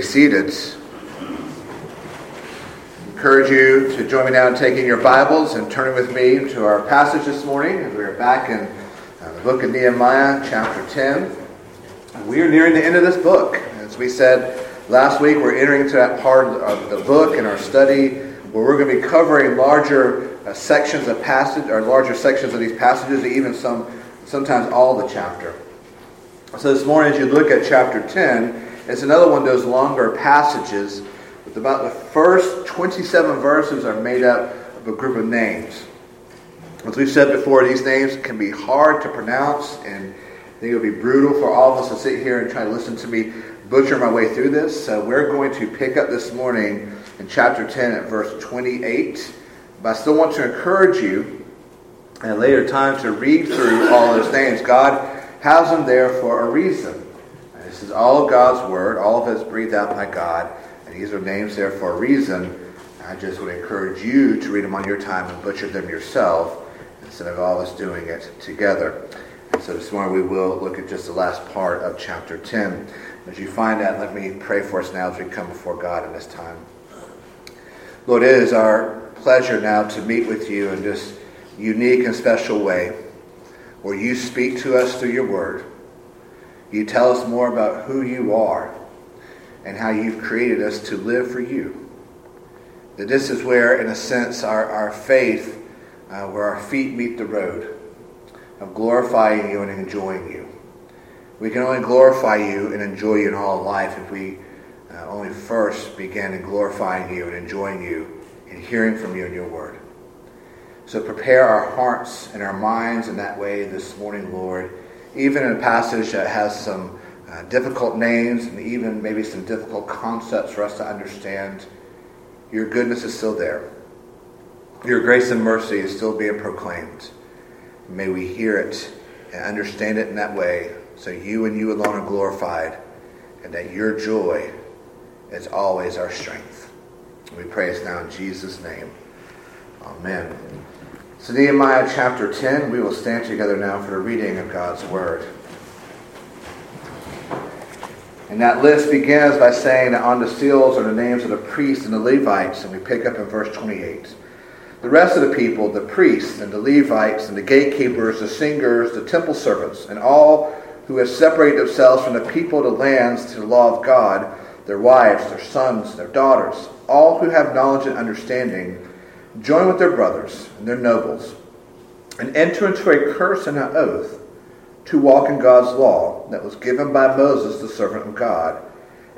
be seated. I encourage you to join me now in taking your Bibles and turning with me to our passage this morning. And we are back in the book of Nehemiah, chapter 10. And we are nearing the end of this book. As we said last week, we're entering into that part of the book in our study where we're going to be covering larger sections of passage, or larger sections of these passages, even sometimes all the chapter. So this morning, as you look at chapter 10, it's another one of those longer passages. With about the first 27 verses are made up of a group of names. As we've said before, these names can be hard to pronounce, and I think it would be brutal for all of us to sit here and try to listen to me butcher my way through this. So we're going to pick up this morning in chapter 10 at verse 28. But I still want to encourage you at a later time to read through all those names. God has them there for a reason. This is all of God's Word, all of it is breathed out by God, and these are names there for a reason. I just would encourage you to read them on your time and butcher them yourself instead of all of us doing it together. And so this morning we will look at just the last part of chapter 10. As you find that, let me pray for us now as we come before God in this time. Lord, it is our pleasure now to meet with you in this unique and special way where you speak to us through your Word. You tell us more about who you are and how you've created us to live for you. That this is where, in a sense, our faith, where our feet meet the road of glorifying you and enjoying you. We can only glorify you and enjoy you in all life if we only first begin in glorifying you and enjoying you and hearing from you in your word. So prepare our hearts and our minds in that way this morning, Lord, even in a passage that has some difficult names and even maybe some difficult concepts for us to understand, your goodness is still there. Your grace and mercy is still being proclaimed. May we hear it and understand it in that way so you and you alone are glorified and that your joy is always our strength. We pray this now in Jesus' name. Amen. So Nehemiah chapter 10, we will stand together now for the reading of God's Word. And that list begins by saying that on the seals are the names of the priests and the Levites, and we pick up in verse 28. The rest of the people, the priests and the Levites and the gatekeepers, the singers, the temple servants, and all who have separated themselves from the people, the lands, to the law of God, their wives, their sons, their daughters, all who have knowledge and understanding, join with their brothers and their nobles, and enter into a curse and an oath to walk in God's law that was given by Moses, the servant of God,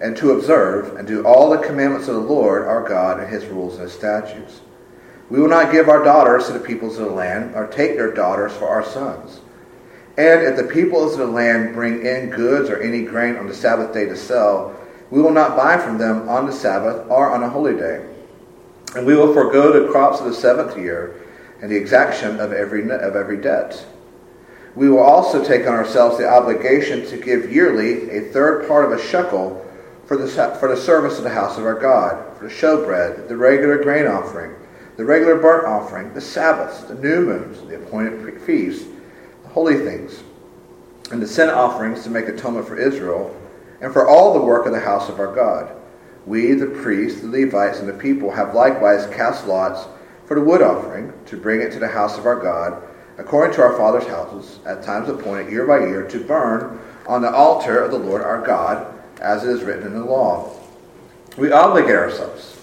and to observe and do all the commandments of the Lord our God and his rules and his statutes. We will not give our daughters to the peoples of the land, or take their daughters for our sons. And if the peoples of the land bring in goods or any grain on the Sabbath day to sell, we will not buy from them on the Sabbath or on a holy day. And we will forego the crops of the seventh year and the exaction of every debt. We will also take on ourselves the obligation to give yearly a third part of a shekel for the service of the house of our God, for the showbread, the regular grain offering, the regular burnt offering, the Sabbaths, the new moons, the appointed feasts, the holy things, and the sin offerings to make atonement for Israel, and for all the work of the house of our God. We, the priests, the Levites, and the people have likewise cast lots for the wood offering to bring it to the house of our God, according to our fathers' houses, at times appointed year by year, to burn on the altar of the Lord our God, as it is written in the law. We obligate ourselves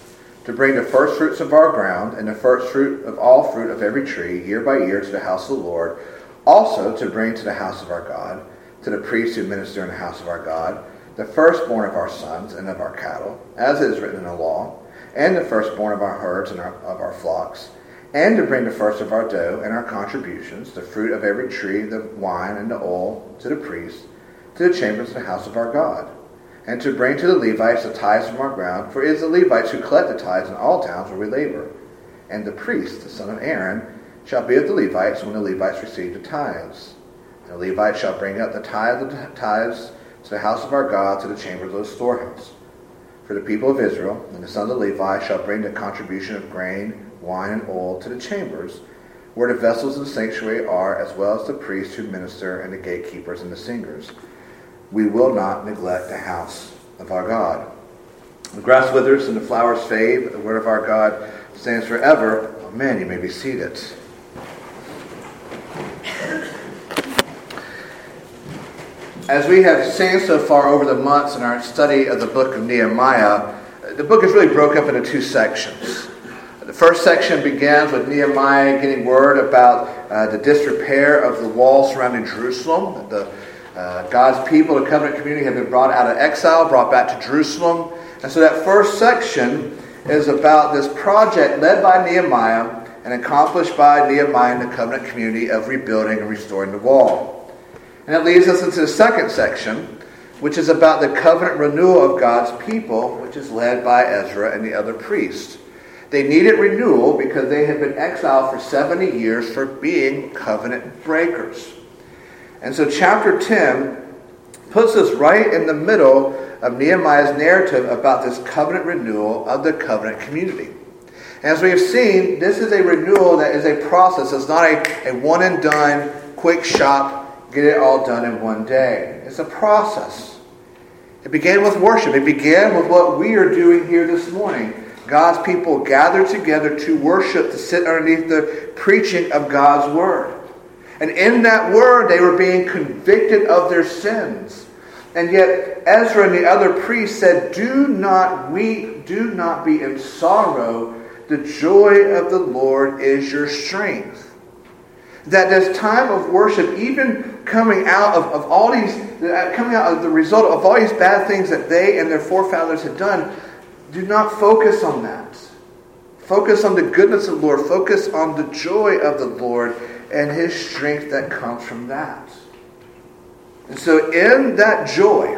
to bring the first fruits of our ground and the first fruit of all fruit of every tree year by year to the house of the Lord, also to bring to the house of our God, to the priests who minister in the house of our God, the firstborn of our sons and of our cattle, as it is written in the law, and the firstborn of our herds and of our flocks, and to bring the first of our dough and our contributions, the fruit of every tree, the wine and the oil, to the priests, to the chambers of the house of our God, and to bring to the Levites the tithes from our ground, for it is the Levites who collect the tithes in all towns where we labor. And the priest, the son of Aaron, shall be of the Levites when the Levites receive the tithes. And the Levites shall bring up the tithes to the house of our God, to the chambers of the storehouse. For the people of Israel and the sons of Levi shall bring the contribution of grain, wine, and oil to the chambers, where the vessels of the sanctuary are, as well as the priests who minister, and the gatekeepers and the singers. We will not neglect the house of our God. The grass withers and the flowers fade, but the word of our God stands forever. Amen. You may be seated. As we have seen so far over the months in our study of the book of Nehemiah, the book is really broken up into two sections. The first section begins with Nehemiah getting word about the disrepair of the wall surrounding Jerusalem. God's people, the covenant community, have been brought out of exile, brought back to Jerusalem. And so that first section is about this project led by Nehemiah and accomplished by Nehemiah and the covenant community of rebuilding and restoring the wall. And that leads us into the second section, which is about the covenant renewal of God's people, which is led by Ezra and the other priests. They needed renewal because they had been exiled for 70 years for being covenant breakers. And so chapter 10 puts us right in the middle of Nehemiah's narrative about this covenant renewal of the covenant community. As we have seen, this is a renewal that is a process. It's not a one-and-done, quick shop, get it all done in one day. It's a process. It began with worship. It began with what we are doing here this morning. God's people gathered together to worship, to sit underneath the preaching of God's word. And in that word, they were being convicted of their sins. And yet, Ezra and the other priests said, "Do not weep, do not be in sorrow. The joy of the Lord is your strength." That this time of worship, even coming out of the result of all these bad things that they and their forefathers had done, do not focus on that. Focus on the goodness of the Lord. Focus on the joy of the Lord and His strength that comes from that. And so in that joy,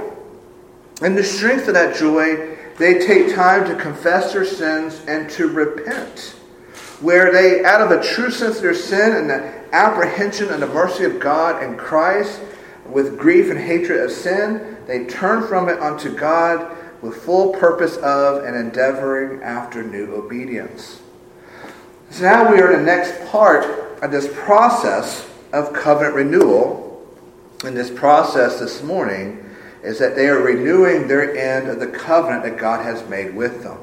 in the strength of that joy, they take time to confess their sins and to repent. Where they, out of a true sense of their sin and the apprehension and the mercy of God and Christ, with grief and hatred of sin, they turn from it unto God with full purpose of and endeavoring after new obedience. So now we are in the next part of this process of covenant renewal. And this process this morning is that they are renewing their end of the covenant that God has made with them.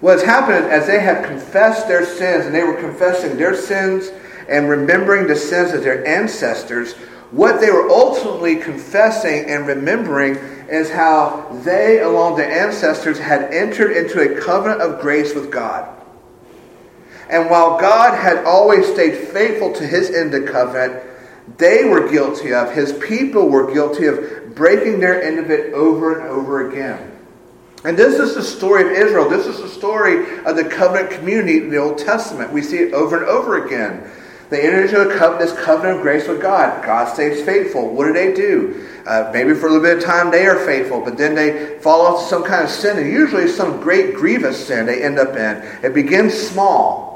What has happened as they have confessed their sins, and they were confessing their sins and remembering the sins of their ancestors, what they were ultimately confessing and remembering is how they, along with their ancestors, had entered into a covenant of grace with God. And while God had always stayed faithful to His end of covenant, they were guilty of, His people were guilty of breaking their end of it over and over again. And this is the story of Israel. This is the story of the covenant community in the Old Testament. We see it over and over again. They entered into this covenant of grace with God. God stays faithful. What do they do? Maybe for a little bit of time they are faithful, but then they fall off to some kind of sin, and usually some great grievous sin they end up in. It begins small.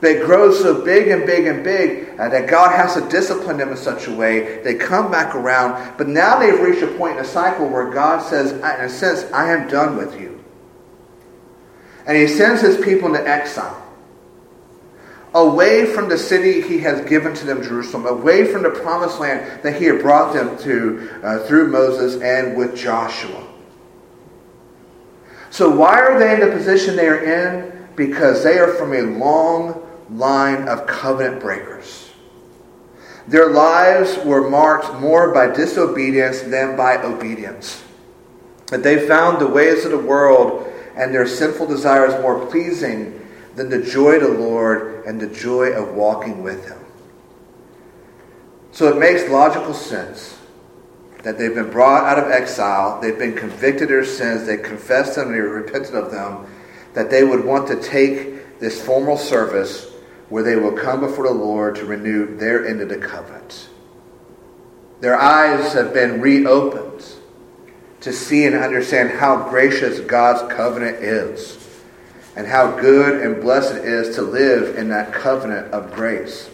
They grow so big and big and big that God has to discipline them in such a way. They come back around, but now they've reached a point in a cycle where God says, in a sense, I am done with you. And He sends His people into exile, away from the city He has given to them, Jerusalem, away from the promised land that He had brought them to through Moses and with Joshua. So why are they in the position they are in? Because they are from a long line of covenant breakers. Their lives were marked more by disobedience than by obedience. But they found the ways of the world and their sinful desires more pleasing than the joy of the Lord and the joy of walking with Him. So it makes logical sense that they've been brought out of exile, they've been convicted of their sins, they confessed them, they repented of them, that they would want to take this formal service where they will come before the Lord to renew their end of the covenant. Their eyes have been reopened to see and understand how gracious God's covenant is and how good and blessed it is to live in that covenant of grace.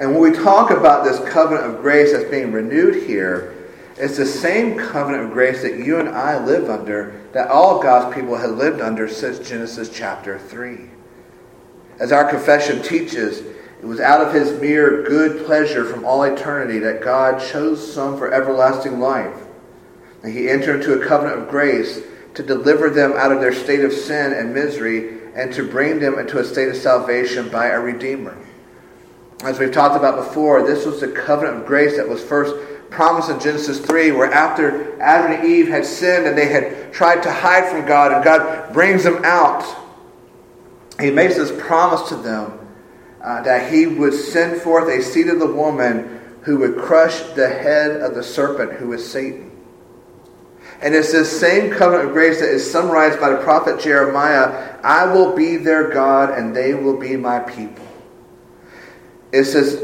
And when we talk about this covenant of grace that's being renewed here, it's the same covenant of grace that you and I live under, that all God's people had lived under since Genesis chapter 3. As our confession teaches, it was out of His mere good pleasure from all eternity that God chose some for everlasting life. And He entered into a covenant of grace to deliver them out of their state of sin and misery, and to bring them into a state of salvation by a Redeemer. As we've talked about before, this was the covenant of grace that was first promised in Genesis 3, where after Adam and Eve had sinned and they had tried to hide from God, and God brings them out, he makes this promise to them that he would send forth a seed of the woman who would crush the head of the serpent, who is Satan. And it's this same covenant of grace that is summarized by the prophet Jeremiah: I will be their God and they will be my people. It's this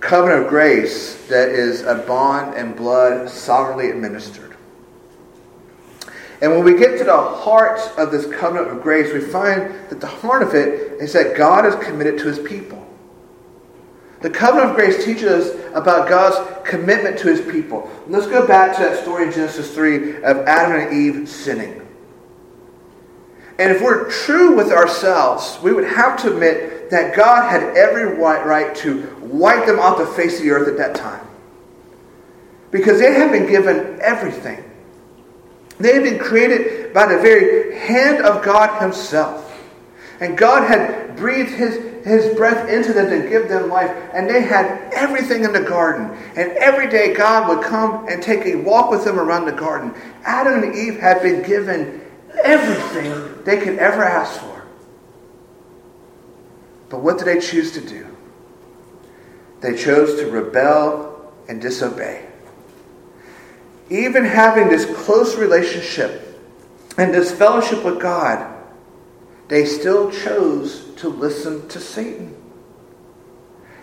covenant of grace that is a bond and blood sovereignly administered. And when we get to the heart of this covenant of grace, we find that the heart of it is that God is committed to his people. The covenant of grace teaches us about God's commitment to his people. Let's go back to that story in Genesis 3 of Adam and Eve sinning. And if we're true with ourselves, we would have to admit that God had every right to wipe them off the face of the earth at that time, because they had been given everything. They had been created by the very hand of God himself. And God had breathed his breath into them to give them life. And they had everything in the garden. And every day God would come and take a walk with them around the garden. Adam and Eve had been given everything they could ever ask for. But what did they choose to do? They chose to rebel and disobey. Even having this close relationship and this fellowship with God, they still chose to listen to Satan.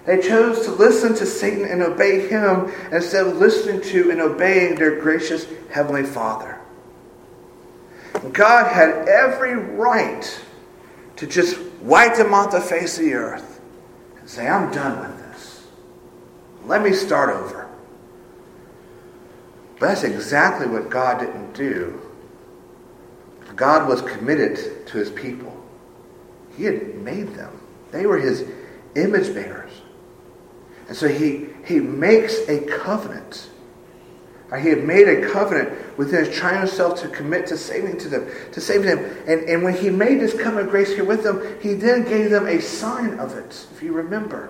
They chose to listen to Satan and obey him instead of listening to and obeying their gracious Heavenly Father. God had every right to just wipe them off the face of the earth and say, I'm done with this. Let me start over. But that's exactly what God didn't do. God was committed to his people. He had made them. They were his image bearers. And so he makes a covenant. He had made a covenant with his trying himself to commit to saving them. And when he made this covenant of grace here with them, he then gave them a sign of it, if you remember.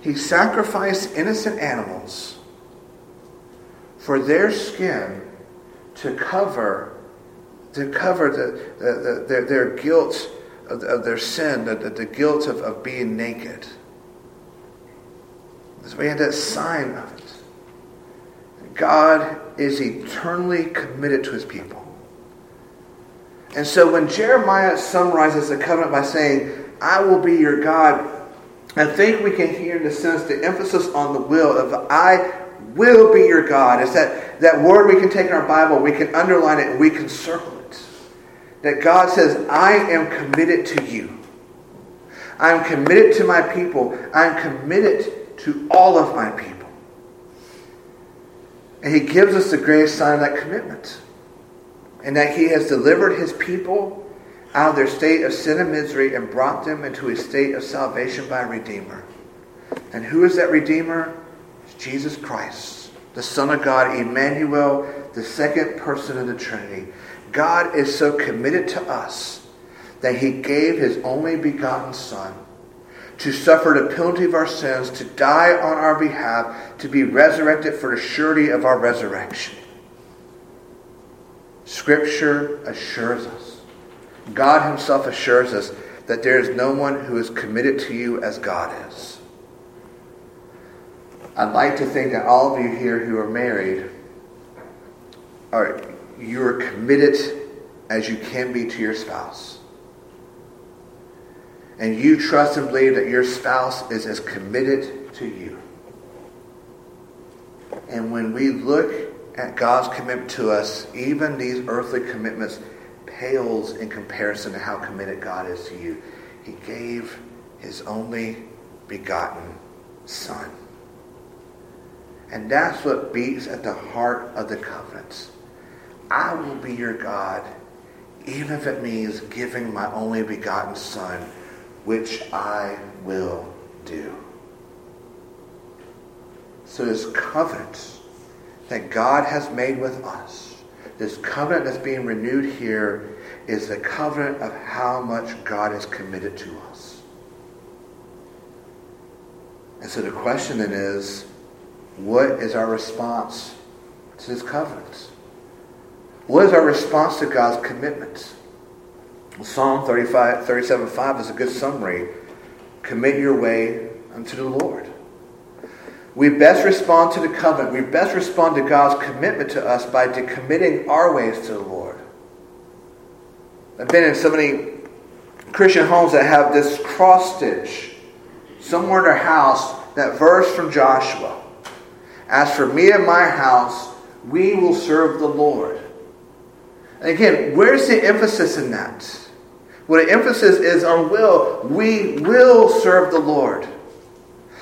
He sacrificed innocent animals for their skin to cover their guilt of their sin, the guilt of being naked. So we had that sign of it. God is eternally committed to his people. And so when Jeremiah summarizes the covenant by saying, I will be your God, I think we can hear in the sense the emphasis on the will of I will be your God. It's that word we can take in our Bible, we can underline it, and we can circle it. That God says, I am committed to you. I am committed to my people. I am committed to all of my people. And he gives us the greatest sign of that commitment. And that he has delivered his people out of their state of sin and misery and brought them into a state of salvation by a Redeemer. And who is that Redeemer? Jesus Christ, the Son of God, Emmanuel, the second person of the Trinity. God is so committed to us that he gave his only begotten Son to suffer the penalty of our sins, to die on our behalf, to be resurrected for the surety of our resurrection. Scripture assures us, God himself assures us, that there is no one who is committed to you as God is. I'd like to think that all of you here who are married, you are committed as you can be to your spouse. And you trust and believe that your spouse is as committed to you. And when we look at God's commitment to us, even these earthly commitments pales in comparison to how committed God is to you. He gave his only begotten Son. And that's what beats at the heart of the covenants. I will be your God, even if it means giving my only begotten Son, which I will do. So this covenant that God has made with us, This covenant that's being renewed here is the covenant of how much God has committed to us. And so the question then is, what is our response to this covenant? What is our response to God's commitment? Well, Psalm 37:5 is a good summary. Commit your way unto the Lord. We best respond to the covenant. We best respond to God's commitment to us by committing our ways to the Lord. I've been in so many Christian homes that have this cross stitch somewhere in their house, that verse from Joshua. As for me and my house, we will serve the Lord. And again, where's the emphasis in that? Well, the emphasis is on will. We will serve the Lord.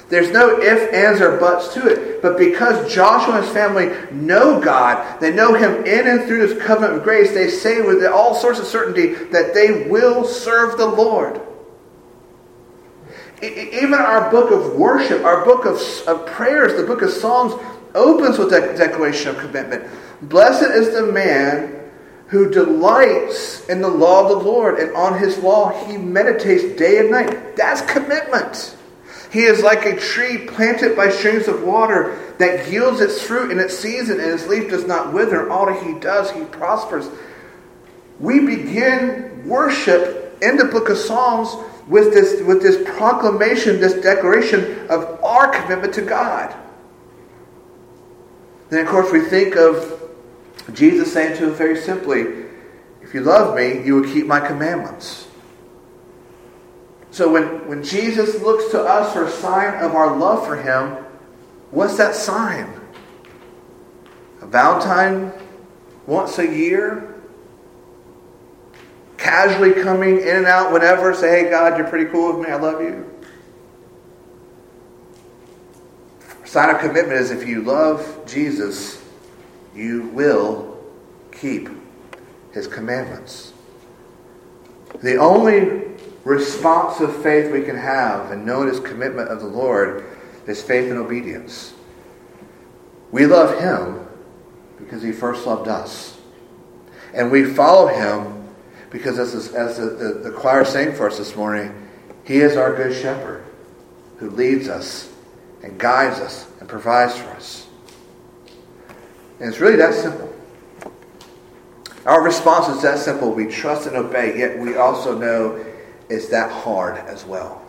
There's no ifs, ands, or buts to it. But because Joshua and his family know God, they know Him in and through this covenant of grace, they say with all sorts of certainty that they will serve the Lord. Even our book of worship, our book of prayers, the book of Psalms, opens with that declaration of commitment. Blessed is the man who delights in the law of the Lord, and on His law he meditates day and night. That's commitment. He is like a tree planted by streams of water that yields its fruit in its season, and its leaf does not wither. All that he does, he prospers. We begin worship in the book of Psalms with this proclamation, this declaration of our commitment to God. Then, of course, we think of Jesus saying to him very simply, if you love me, you will keep my commandments. So when Jesus looks to us for a sign of our love for Him, what's that sign? A Valentine once a year? Casually coming in and out whenever, say, hey God, you're pretty cool with me, I love you. A sign of commitment is if you love Jesus, you will keep His commandments. The only response of faith we can have and know this commitment of the Lord is faith and obedience. We love Him because He first loved us. And we follow Him because, as the choir sang for us this morning, He is our good shepherd who leads us and guides us and provides for us. And it's really that simple. Our response is that simple. We trust and obey, yet we also know it's that hard as well.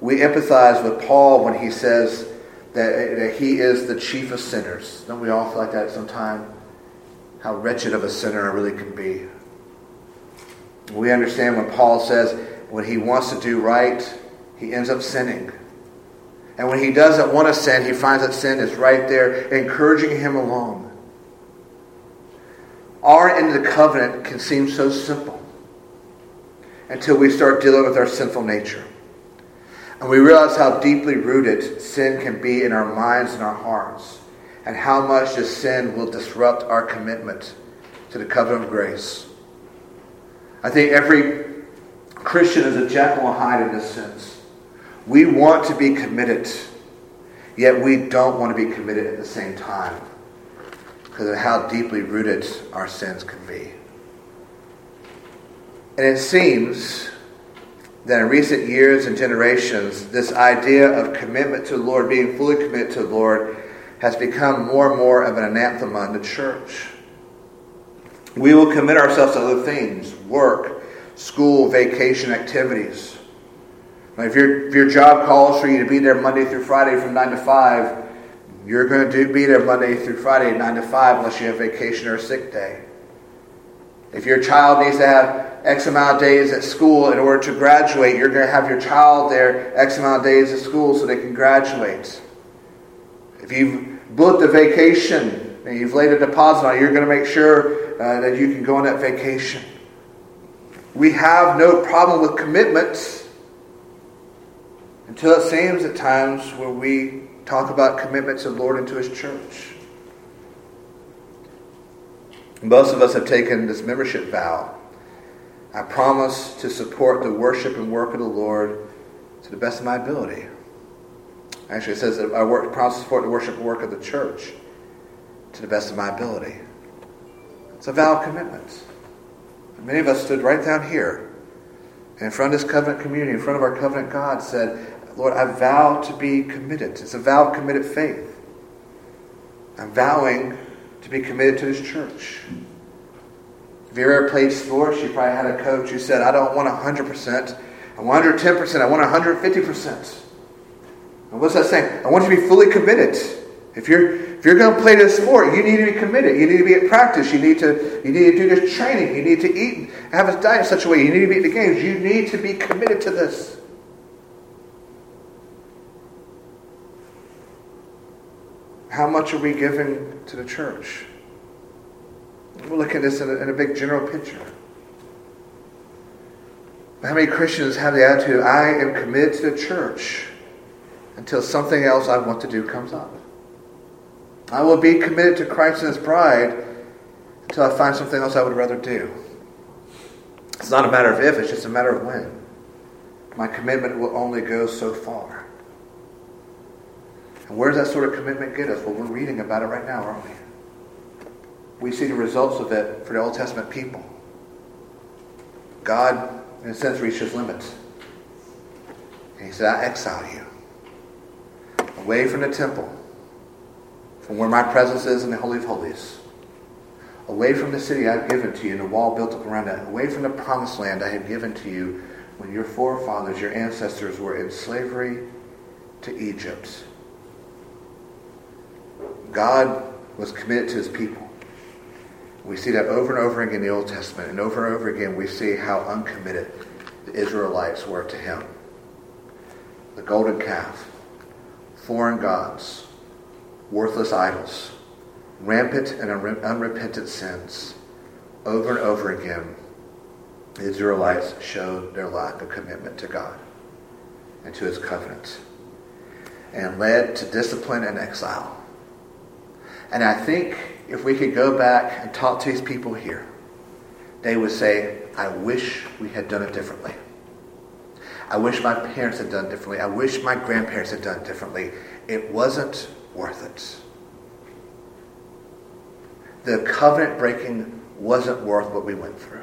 We empathize with Paul when he says that he is the chief of sinners. Don't we all feel like that sometimes? How wretched of a sinner I really can be. We understand when Paul says when he wants to do right, he ends up sinning. And when he doesn't want to sin, he finds that sin is right there, encouraging him along. Our end of the covenant can seem so simple until we start dealing with our sinful nature. And we realize how deeply rooted sin can be in our minds and our hearts, and how much this sin will disrupt our commitment to the covenant of grace. I think every Christian is a Jekyll and Hyde in this sense. We want to be committed, yet we don't want to be committed at the same time because of how deeply rooted our sins can be. And it seems that in recent years and generations, this idea of commitment to the Lord, being fully committed to the Lord, has become more and more of an anathema in the church. We will commit ourselves to other things, work, school, vacation, activities. Now, if your job calls for you to be there Monday through Friday from 9 to 5, you're going to be there Monday through Friday 9 to 5 unless you have vacation or a sick day. If your child needs to have X amount of days at school in order to graduate, you're going to have your child there X amount of days at school so they can graduate. If you've booked a vacation and you've laid a deposit on it, you're going to make sure that you can go on that vacation. We have no problem with commitments until it seems at times where we talk about commitment to the Lord and to His church. Most of us have taken this membership vow. I promise to support the worship and work of the Lord to the best of my ability. Actually, it says that I promise to support the worship and work of the church to the best of my ability. It's a vow commitment. Many of us stood right down here in front of this covenant community, in front of our covenant God, said, Lord, I vow to be committed. It's a vow of committed faith. I'm vowing to be committed to this church. Vera played sports. She probably had a coach who said, I don't want 100%. I want 110%. I want 150%. And what's that saying? I want you to be fully committed. If you're going to play this sport, you need to be committed. You need to be at practice. You need to do this training. You need to eat and have a diet in such a way. You need to be at the games. You need to be committed to this. How much are we giving to the church? We'll look at this in a big general picture. How many Christians have the attitude, I am committed to the church until something else I want to do comes up? I will be committed to Christ and His bride until I find something else I would rather do. It's not a matter of if, it's just a matter of when. My commitment will only go so far. And where does that sort of commitment get us? Well, we're reading about it right now, aren't we? We see the results of it for the Old Testament people. God, in a sense, reached His limits. And He said, I exile you away from the temple, from where my presence is in the Holy of Holies, away from the city I've given to you and the wall built up around it, away from the promised land I have given to you when your forefathers, your ancestors, were in slavery to Egypt. God was committed to His people. We see that over and over again in the Old Testament, and over again we see how uncommitted the Israelites were to Him. The golden calf, foreign gods, worthless idols, rampant and unrepentant sins. Over and over again, the Israelites showed their lack of commitment to God and to His covenant, and led to discipline and exile. And I think if we could go back and talk to these people here, they would say, I wish we had done it differently. I wish my parents had done it differently. I wish my grandparents had done it differently. It wasn't worth it. The covenant breaking wasn't worth what we went through.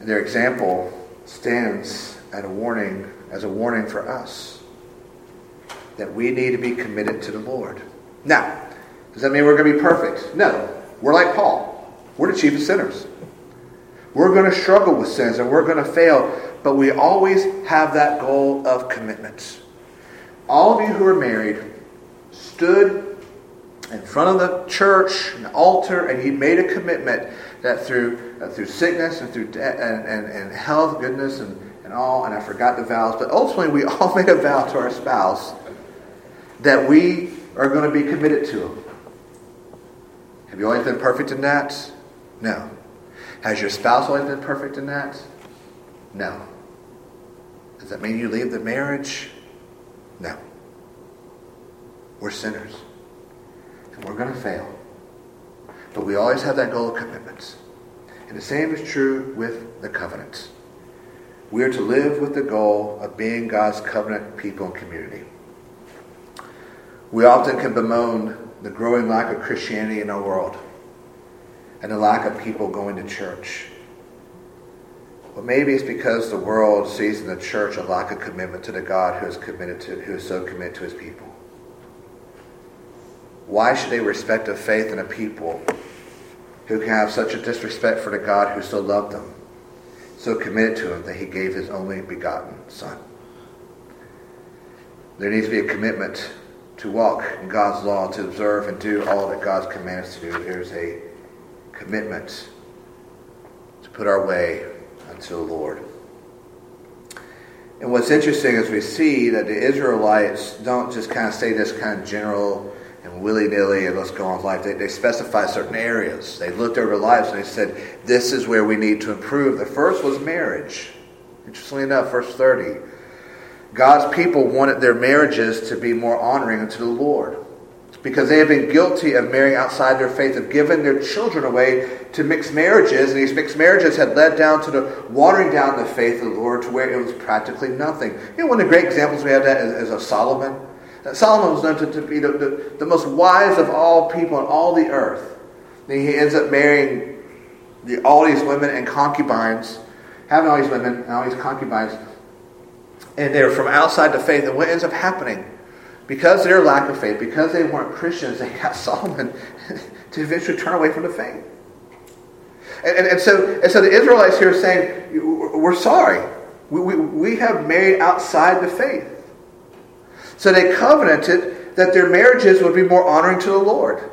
And their example stands as a warning for us, that we need to be committed to the Lord. Now, does that mean we're going to be perfect? No. We're like Paul. We're the chiefest sinners. We're going to struggle with sins and we're going to fail, but we always have that goal of commitment. All of you who are married stood in front of the church, an altar, and you made a commitment that through sickness and through and health, goodness, and all, and I forgot the vows, but ultimately we all made a vow to our spouse that we are going to be committed to Him. Have you always been perfect in that? No. Has your spouse always been perfect in that? No. Does that mean you leave the marriage? No. We're sinners. And we're going to fail. But we always have that goal of commitment. And the same is true with the covenant. We are to live with the goal of being God's covenant people and community. We often can bemoan the growing lack of Christianity in our world and the lack of people going to church. Well, maybe it's because the world sees in the church a lack of commitment to the God who is so committed to His people. Why should they respect a faith and a people who can have such a disrespect for the God who so loved them, so committed to Him that He gave His only begotten Son? There needs to be a commitment to walk in God's law, to observe and do all that God's commanded us to do. There's a commitment to put our way unto the Lord. And what's interesting is we see that the Israelites don't just kind of say this kind of general and willy-nilly and let's go on with life. They specify certain areas. They looked over their lives and they said, this is where we need to improve. The first was marriage. Interestingly enough, verse 30. God's people wanted their marriages to be more honoring unto the Lord because they had been guilty of marrying outside their faith, of giving their children away to mixed marriages, and these mixed marriages had led down to the watering down the faith of the Lord to where it was practically nothing. You know, one of the great examples we have that is of Solomon. Solomon was known to be the most wise of all people on all the earth. Then he ends up marrying all these women and concubines, having all these women and all these concubines, and they're from outside the faith. And what ends up happening? Because their lack of faith, because they weren't Christians, they got Solomon to eventually turn away from the faith. And so the Israelites here are saying, we're sorry. We have married outside the faith. So they covenanted that their marriages would be more honoring to the Lord,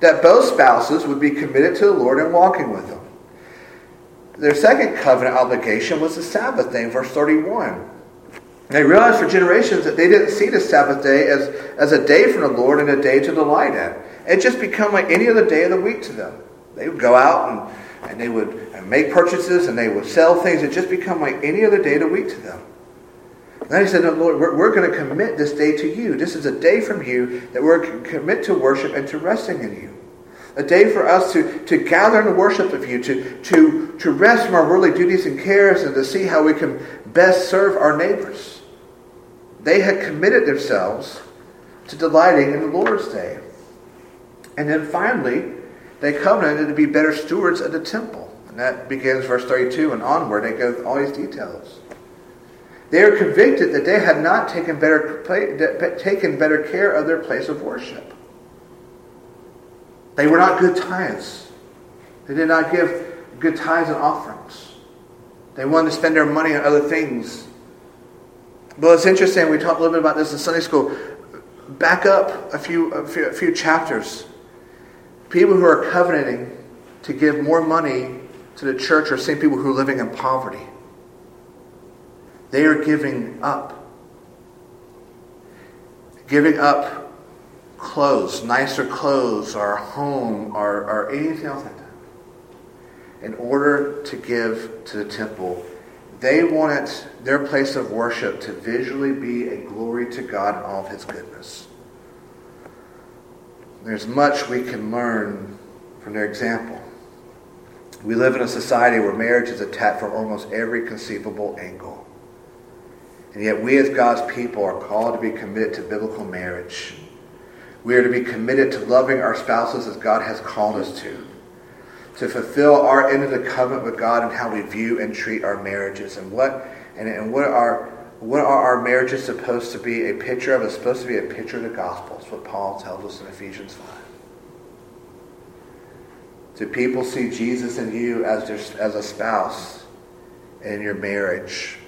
that both spouses would be committed to the Lord and walking with Him. Their second covenant obligation was the Sabbath day, verse 31. They realized for generations that they didn't see the Sabbath day as a day from the Lord and a day to delight in. It just became like any other day of the week to them. They would go out and they would make purchases and they would sell things. It just became like any other day of the week to them. And then he said, no, Lord, we're going to commit this day to you. This is a day from you that we're going to commit to worship and to resting in you. A day for us to gather in the worship of you, to rest from our worldly duties and cares and to see how we can best serve our neighbors. They had committed themselves to delighting in the Lord's day. And then finally, they covenanted to be better stewards of the temple. And that begins verse 32 and onward. They go through all these details. They are convicted that they had not taken better care of their place of worship. They were not good tithes. They did not give good tithes and offerings. They wanted to spend their money on other things. Well, it's interesting. We talked a little bit about this in Sunday school. Back up a few chapters. People who are covenanting to give more money to the church are seeing people who are living in poverty. They are giving up. Giving up clothes, nicer clothes, our home, or anything else like that, in order to give to the temple. They wanted their place of worship to visually be a glory to God and all of His goodness. There's much we can learn from their example. We live in a society where marriage is attacked from almost every conceivable angle. And yet we as God's people are called to be committed to biblical marriage. We are to be committed to loving our spouses as God has called us to fulfill our end of the covenant with God and how we view and treat our marriages. And what are our marriages supposed to be a picture of? It's supposed to be a picture of the gospel. It's what Paul tells us in Ephesians 5. Do people see Jesus in you as a spouse in your marriage?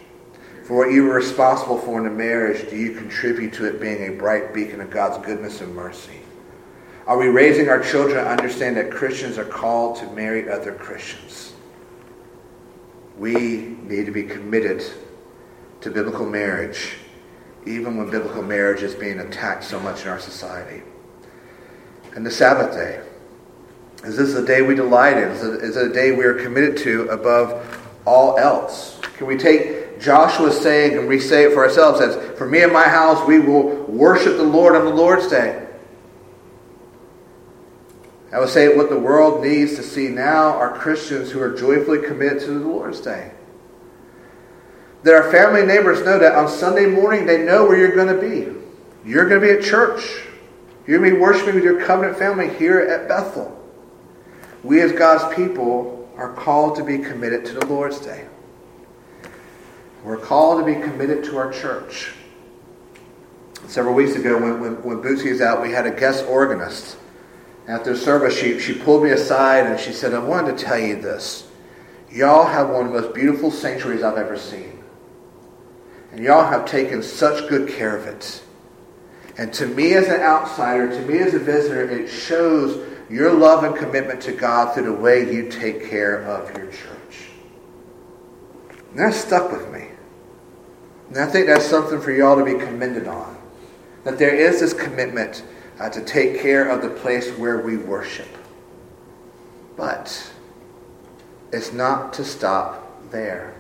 For what you were responsible for in the marriage, do you contribute to it being a bright beacon of God's goodness and mercy? Are we raising our children to understand that Christians are called to marry other Christians? We need to be committed to biblical marriage, even when biblical marriage is being attacked so much in our society. And the Sabbath day. Is this a day we delight in? Is it a day we are committed to above all else? Can we take Joshua's saying and re-say it for ourselves as, for me and my house, we will worship the Lord on the Lord's day? I would say what the world needs to see now are Christians who are joyfully committed to the Lord's Day. That our family and neighbors know that on Sunday morning they know where you're going to be. You're going to be at church. You're going to be worshiping with your covenant family here at Bethel. We as God's people are called to be committed to the Lord's Day. We're called to be committed to our church. Several weeks ago when Bootsy was out, we had a guest organist. After service, she pulled me aside and she said, I wanted to tell you this. Y'all have one of the most beautiful sanctuaries I've ever seen. And y'all have taken such good care of it. And to me as an outsider, to me as a visitor, it shows your love and commitment to God through the way you take care of your church. And that stuck with me. And I think that's something for y'all to be commended on. That there is this commitment to take care of the place where we worship. But it's not to stop there.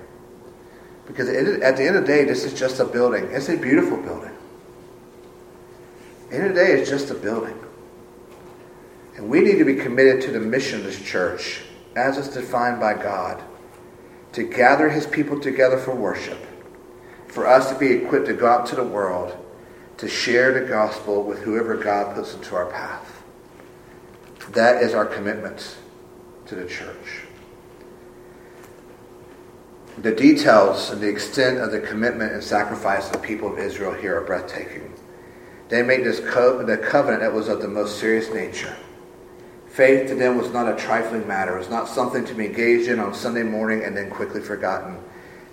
Because at the end of the day, this is just a building. It's a beautiful building. At the end of the day, it's just a building. And we need to be committed to the mission of this church, as it's defined by God, to gather His people together for worship, for us to be equipped to go out to the world, to share the gospel with whoever God puts into our path. That is our commitment to the church. The details and the extent of the commitment and sacrifice of the people of Israel here are breathtaking. They made this the covenant that was of the most serious nature. Faith to them was not a trifling matter. It was not something to be engaged in on Sunday morning and then quickly forgotten.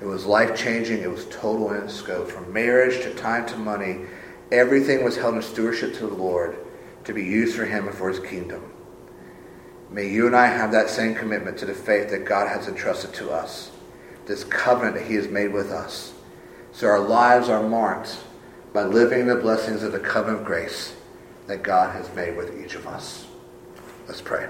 It was life-changing. It was total in its scope. From marriage to time to money, everything was held in stewardship to the Lord to be used for Him and for His kingdom. May you and I have that same commitment to the faith that God has entrusted to us, this covenant that He has made with us. So our lives are marked by living the blessings of the covenant of grace that God has made with each of us. Let's pray.